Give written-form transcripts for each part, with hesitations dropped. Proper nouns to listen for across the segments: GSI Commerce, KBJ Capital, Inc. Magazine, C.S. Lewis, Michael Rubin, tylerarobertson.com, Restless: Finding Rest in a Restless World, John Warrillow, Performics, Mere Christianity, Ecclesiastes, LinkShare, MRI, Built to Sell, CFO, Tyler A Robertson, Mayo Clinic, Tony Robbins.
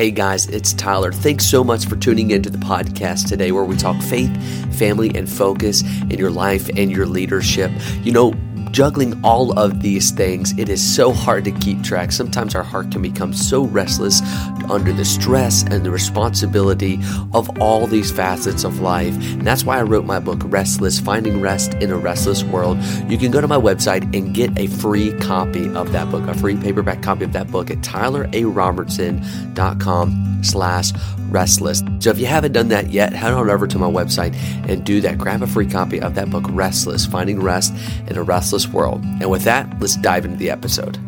Hey guys, it's Tyler. Thanks so much for tuning into the podcast today where we talk faith, family, and focus in your life and your leadership. You know, juggling all of these things, it is so hard to keep track. Sometimes our heart can become so restless under the stress and the responsibility of all these facets of life. And that's why I wrote my book, Restless: Finding Rest in a Restless World. You can go to my website and get a free copy of that book, a free paperback copy of that book at tylerarobertson.com/restless. So if you haven't done that yet, head on over to my website and do that. Grab a free copy of that book, Restless: Finding Rest in a Restless World. And with that, let's dive into the episode.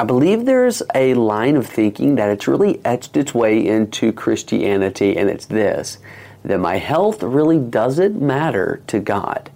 I believe there's a line of thinking that it's really etched its way into Christianity, and it's this, that my health really doesn't matter to God.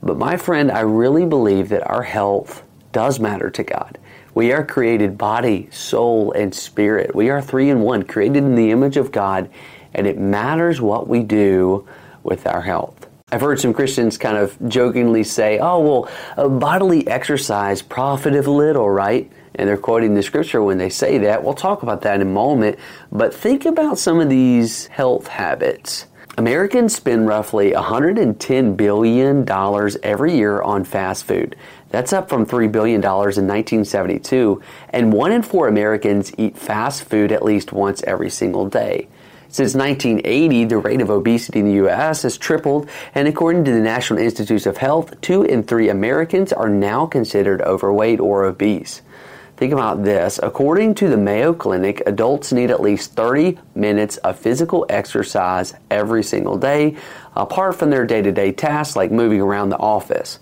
But my friend, I really believe that our health does matter to God. We are created body, soul, and spirit. We are three in one, created in the image of God, and it matters what we do with our health. I've heard some Christians kind of jokingly say, bodily exercise profiteth little, right? And they're quoting the scripture when they say that. We'll talk about that in a moment. But think about some of these health habits. Americans spend roughly $110 billion every year on fast food. That's up from $3 billion in 1972. And 1 in 4 Americans eat fast food at least once every single day. Since 1980, the rate of obesity in the U.S. has tripled, and according to the National Institutes of Health, 2 in 3 Americans are now considered overweight or obese. Think about this. According to the Mayo Clinic, adults need at least 30 minutes of physical exercise every single day, apart from their day-to-day tasks like moving around the office.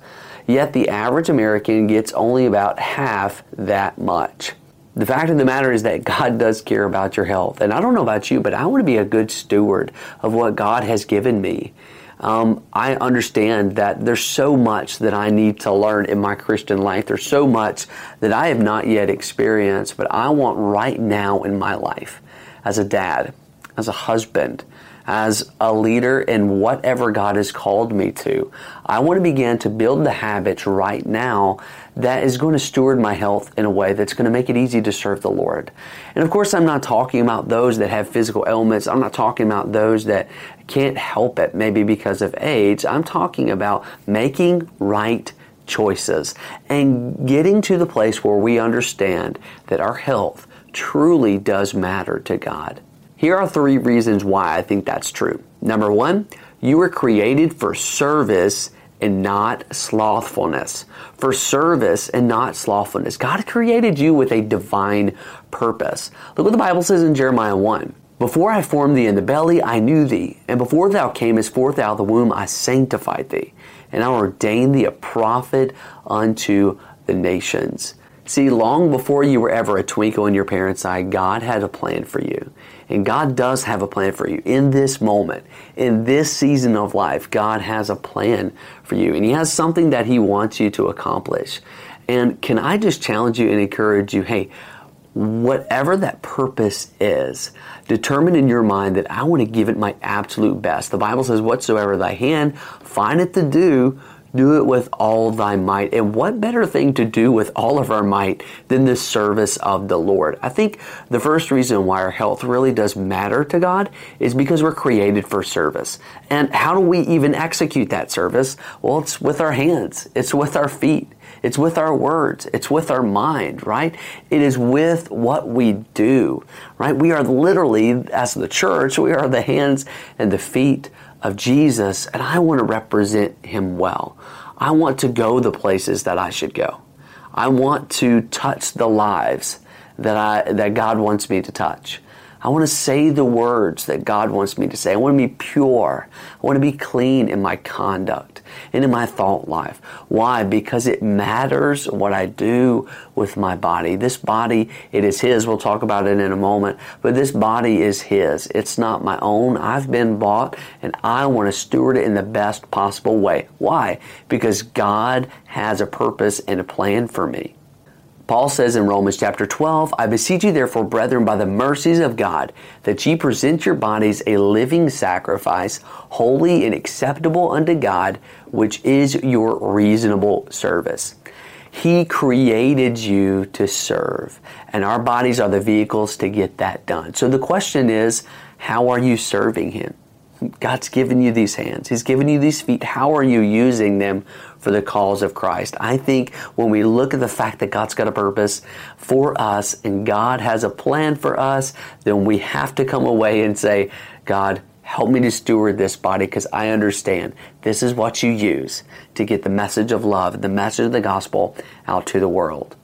Yet the average American gets only about half that much. The fact of the matter is that God does care about your health. And I don't know about you, but I want to be a good steward of what God has given me. I understand that there's so much that I need to learn in my Christian life. There's so much that I have not yet experienced, but I want right now in my life as a dad, as a husband, as a leader in whatever God has called me to. I want to begin to build the habits right now that is going to steward my health in a way that's going to make it easy to serve the Lord. And of course, I'm not talking about those that have physical ailments. I'm not talking about those that can't help it, maybe because of age. I'm talking about making right choices and getting to the place where we understand that our health truly does matter to God. Here are 3 reasons why I think that's true. Number 1, you were created for service and not slothfulness. For service and not slothfulness. God created you with a divine purpose. Look what the Bible says in Jeremiah 1. Before I formed thee in the belly, I knew thee. And before thou camest forth out of the womb, I sanctified thee. And I ordained thee a prophet unto the nations. See, long before you were ever a twinkle in your parents' eye, God had a plan for you. And God does have a plan for you in this moment, in this season of life. God has a plan for you, and He has something that He wants you to accomplish. And can I just challenge you and encourage you, hey, whatever that purpose is, determine in your mind that I want to give it my absolute best. The Bible says, whatsoever thy hand findeth to do, do it with all thy might. And what better thing to do with all of our might than the service of the Lord? I think the first reason why our health really does matter to God is because we're created for service. And how do we even execute that service? Well, it's with our hands. It's with our feet. It's with our words. It's with our mind, right? It is with what we do, right? We are literally, as the church, we are the hands and the feet of Jesus, and I want to represent Him well. I want to go the places that I should go. I want to touch the lives that God wants me to touch. I want to say the words that God wants me to say. I want to be pure. I want to be clean in my conduct and in my thought life. Why? Because it matters what I do with my body. This body, it is His. We'll talk about it in a moment. But this body is His. It's not my own. I've been bought, and I want to steward it in the best possible way. Why? Because God has a purpose and a plan for me. Paul says in Romans chapter 12, "I beseech you therefore, brethren, by the mercies of God, that ye present your bodies a living sacrifice, holy and acceptable unto God, which is your reasonable service." He created you to serve, and our bodies are the vehicles to get that done. So the question is, how are you serving Him? God's given you these hands. He's given you these feet. How are you using them for the cause of Christ? I think when we look at the fact that God's got a purpose for us and God has a plan for us, then we have to come away and say, God, help me to steward this body, because I understand this is what you use to get the message of love, the message of the gospel out to the world.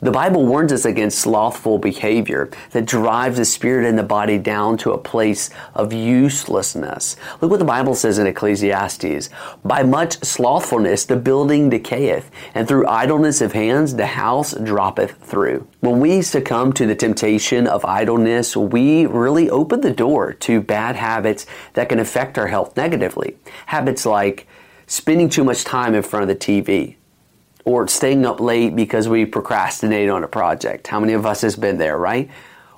The Bible warns us against slothful behavior that drives the spirit and the body down to a place of uselessness. Look what the Bible says in Ecclesiastes. "By much slothfulness the building decayeth, and through idleness of hands the house droppeth through." When we succumb to the temptation of idleness, we really open the door to bad habits that can affect our health negatively. Habits like spending too much time in front of the TV, or staying up late because we procrastinate on a project. How many of us has been there, right?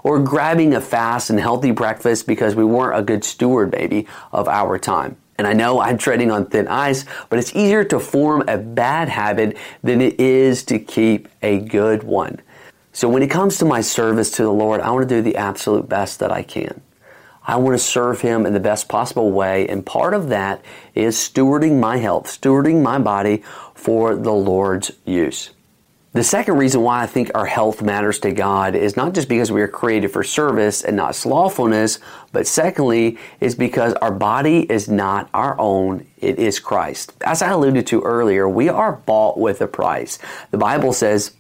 Or grabbing a fast and healthy breakfast because we weren't a good steward, maybe, of our time. And I know I'm treading on thin ice, but it's easier to form a bad habit than it is to keep a good one. So when it comes to my service to the Lord, I want to do the absolute best that I can. I want to serve Him in the best possible way, and part of that is stewarding my health, stewarding my body for the Lord's use. The second reason why I think our health matters to God is not just because we are created for service and not slothfulness, but secondly, is because our body is not our own, it is Christ. As I alluded to earlier, we are bought with a price. The Bible says,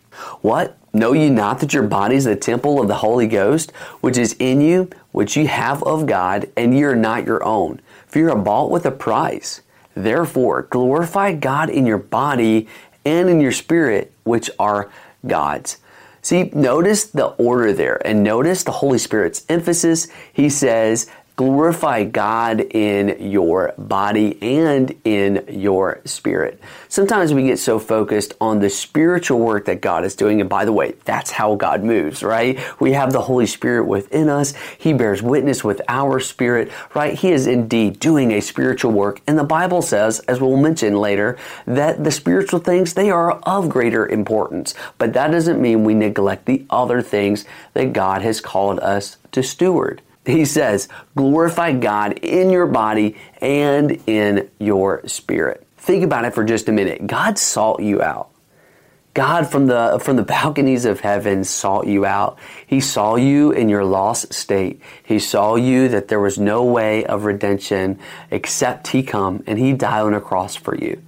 "What? Know ye not that your body is the temple of the Holy Ghost, which is in you, which ye have of God, and ye are not your own? For ye are bought with a price. Therefore, glorify God in your body and in your spirit, which are God's." See, notice the order there, and notice the Holy Spirit's emphasis. He says, glorify God in your body and in your spirit. Sometimes we get so focused on the spiritual work that God is doing. And by the way, that's how God moves, right? We have the Holy Spirit within us. He bears witness with our spirit, right? He is indeed doing a spiritual work. And the Bible says, as we'll mention later, that the spiritual things, they are of greater importance. But that doesn't mean we neglect the other things that God has called us to steward. He says, glorify God in your body and in your spirit. Think about it for just a minute. God sought you out. God from the balconies of heaven sought you out. He saw you in your lost state. He saw you that there was no way of redemption except He come and He died on a cross for you,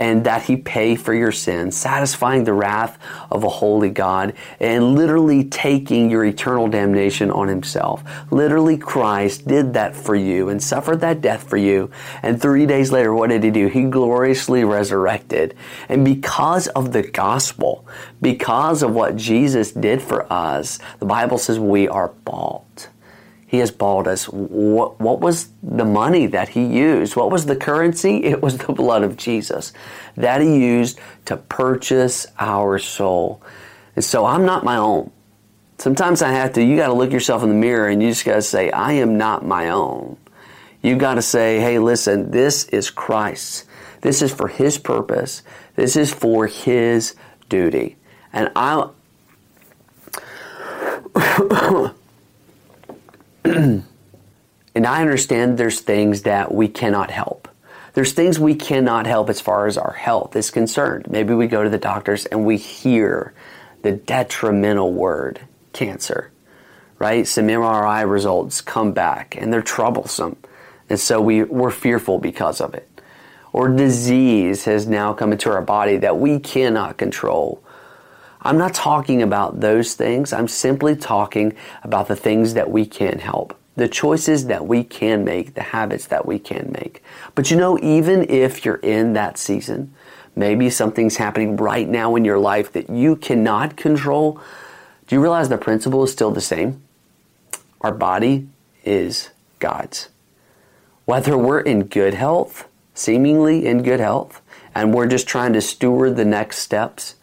and that He pay for your sins, satisfying the wrath of a holy God, and literally taking your eternal damnation on Himself. Literally, Christ did that for you and suffered that death for you. And 3 days later, what did He do? He gloriously resurrected. And because of the gospel, because of what Jesus did for us, the Bible says we are bought. He has bought us. What was the money that He used? What was the currency? It was the blood of Jesus that He used to purchase our soul. And so I'm not my own. Sometimes you got to look yourself in the mirror and you just got to say, I am not my own. You got to say, hey, listen, this is Christ's. This is for His purpose. This is for His duty. And I understand there's things that we cannot help. There's things we cannot help as far as our health is concerned. Maybe we go to the doctors and we hear the detrimental word, cancer, right? Some MRI results come back and they're troublesome. And so we're fearful because of it. Or disease has now come into our body that we cannot control. I'm not talking about those things. I'm simply talking about the things that we can help, the choices that we can make, the habits that we can make. But you know, even if you're in that season, maybe something's happening right now in your life that you cannot control. Do you realize the principle is still the same? Our body is God's. Whether we're in good health, seemingly in good health, and we're just trying to steward the next steps,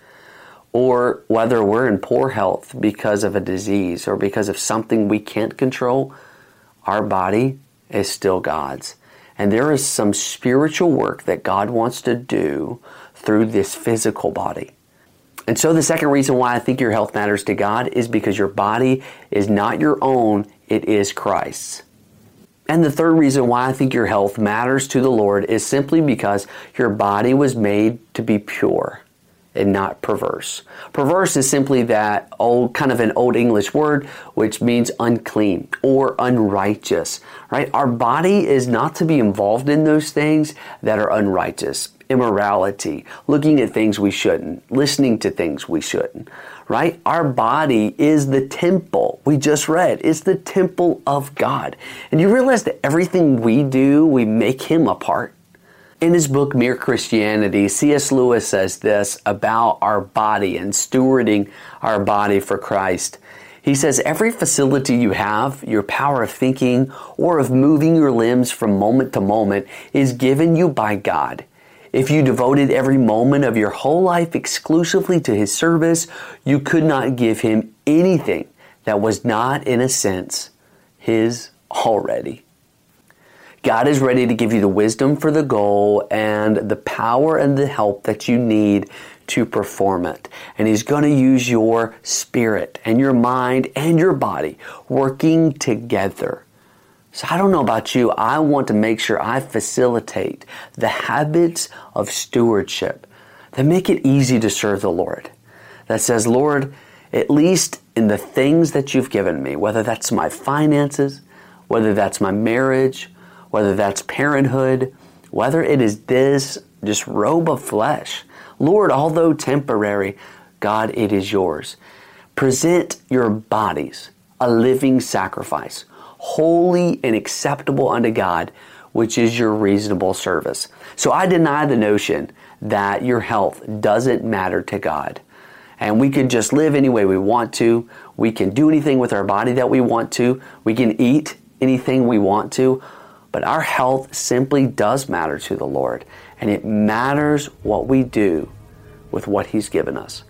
or whether we're in poor health because of a disease or because of something we can't control, our body is still God's. And there is some spiritual work that God wants to do through this physical body. And so the second reason why I think your health matters to God is because your body is not your own, it is Christ's. And the third reason why I think your health matters to the Lord is simply because your body was made to be pure and not perverse. Perverse is simply that old, kind of an old English word, which means unclean or unrighteous, right? Our body is not to be involved in those things that are unrighteous. Immorality, looking at things we shouldn't, listening to things we shouldn't, right? Our body is the temple. We just read, it's the temple of God. And you realize that everything we do, we make Him a part. In his book, Mere Christianity, C.S. Lewis says this about our body and stewarding our body for Christ. He says, every facility you have, your power of thinking or of moving your limbs from moment to moment is given you by God. If you devoted every moment of your whole life exclusively to His service, you could not give Him anything that was not, in a sense, His already. God is ready to give you the wisdom for the goal and the power and the help that you need to perform it. And He's going to use your spirit and your mind and your body working together. So I don't know about you, I want to make sure I facilitate the habits of stewardship that make it easy to serve the Lord. That says, Lord, at least in the things that You've given me, whether that's my finances, whether that's my marriage, whether that's parenthood, whether it is this just robe of flesh, Lord, although temporary, God, it is Yours. Present your bodies a living sacrifice, holy and acceptable unto God, which is your reasonable service. So I deny the notion that your health doesn't matter to God. And we can just live any way we want to. We can do anything with our body that we want to. We can eat anything we want to. But our health simply does matter to the Lord. And it matters what we do with what He's given us.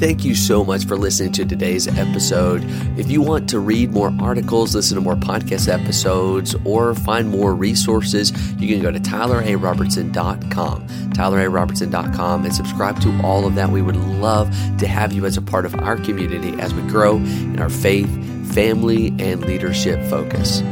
Thank you so much for listening to today's episode. If you want to read more articles, listen to more podcast episodes, or find more resources, you can go to tylerarobertson.com, tylerarobertson.com, and subscribe to all of that. We would love to have you as a part of our community as we grow in our faith, family, and leadership focus.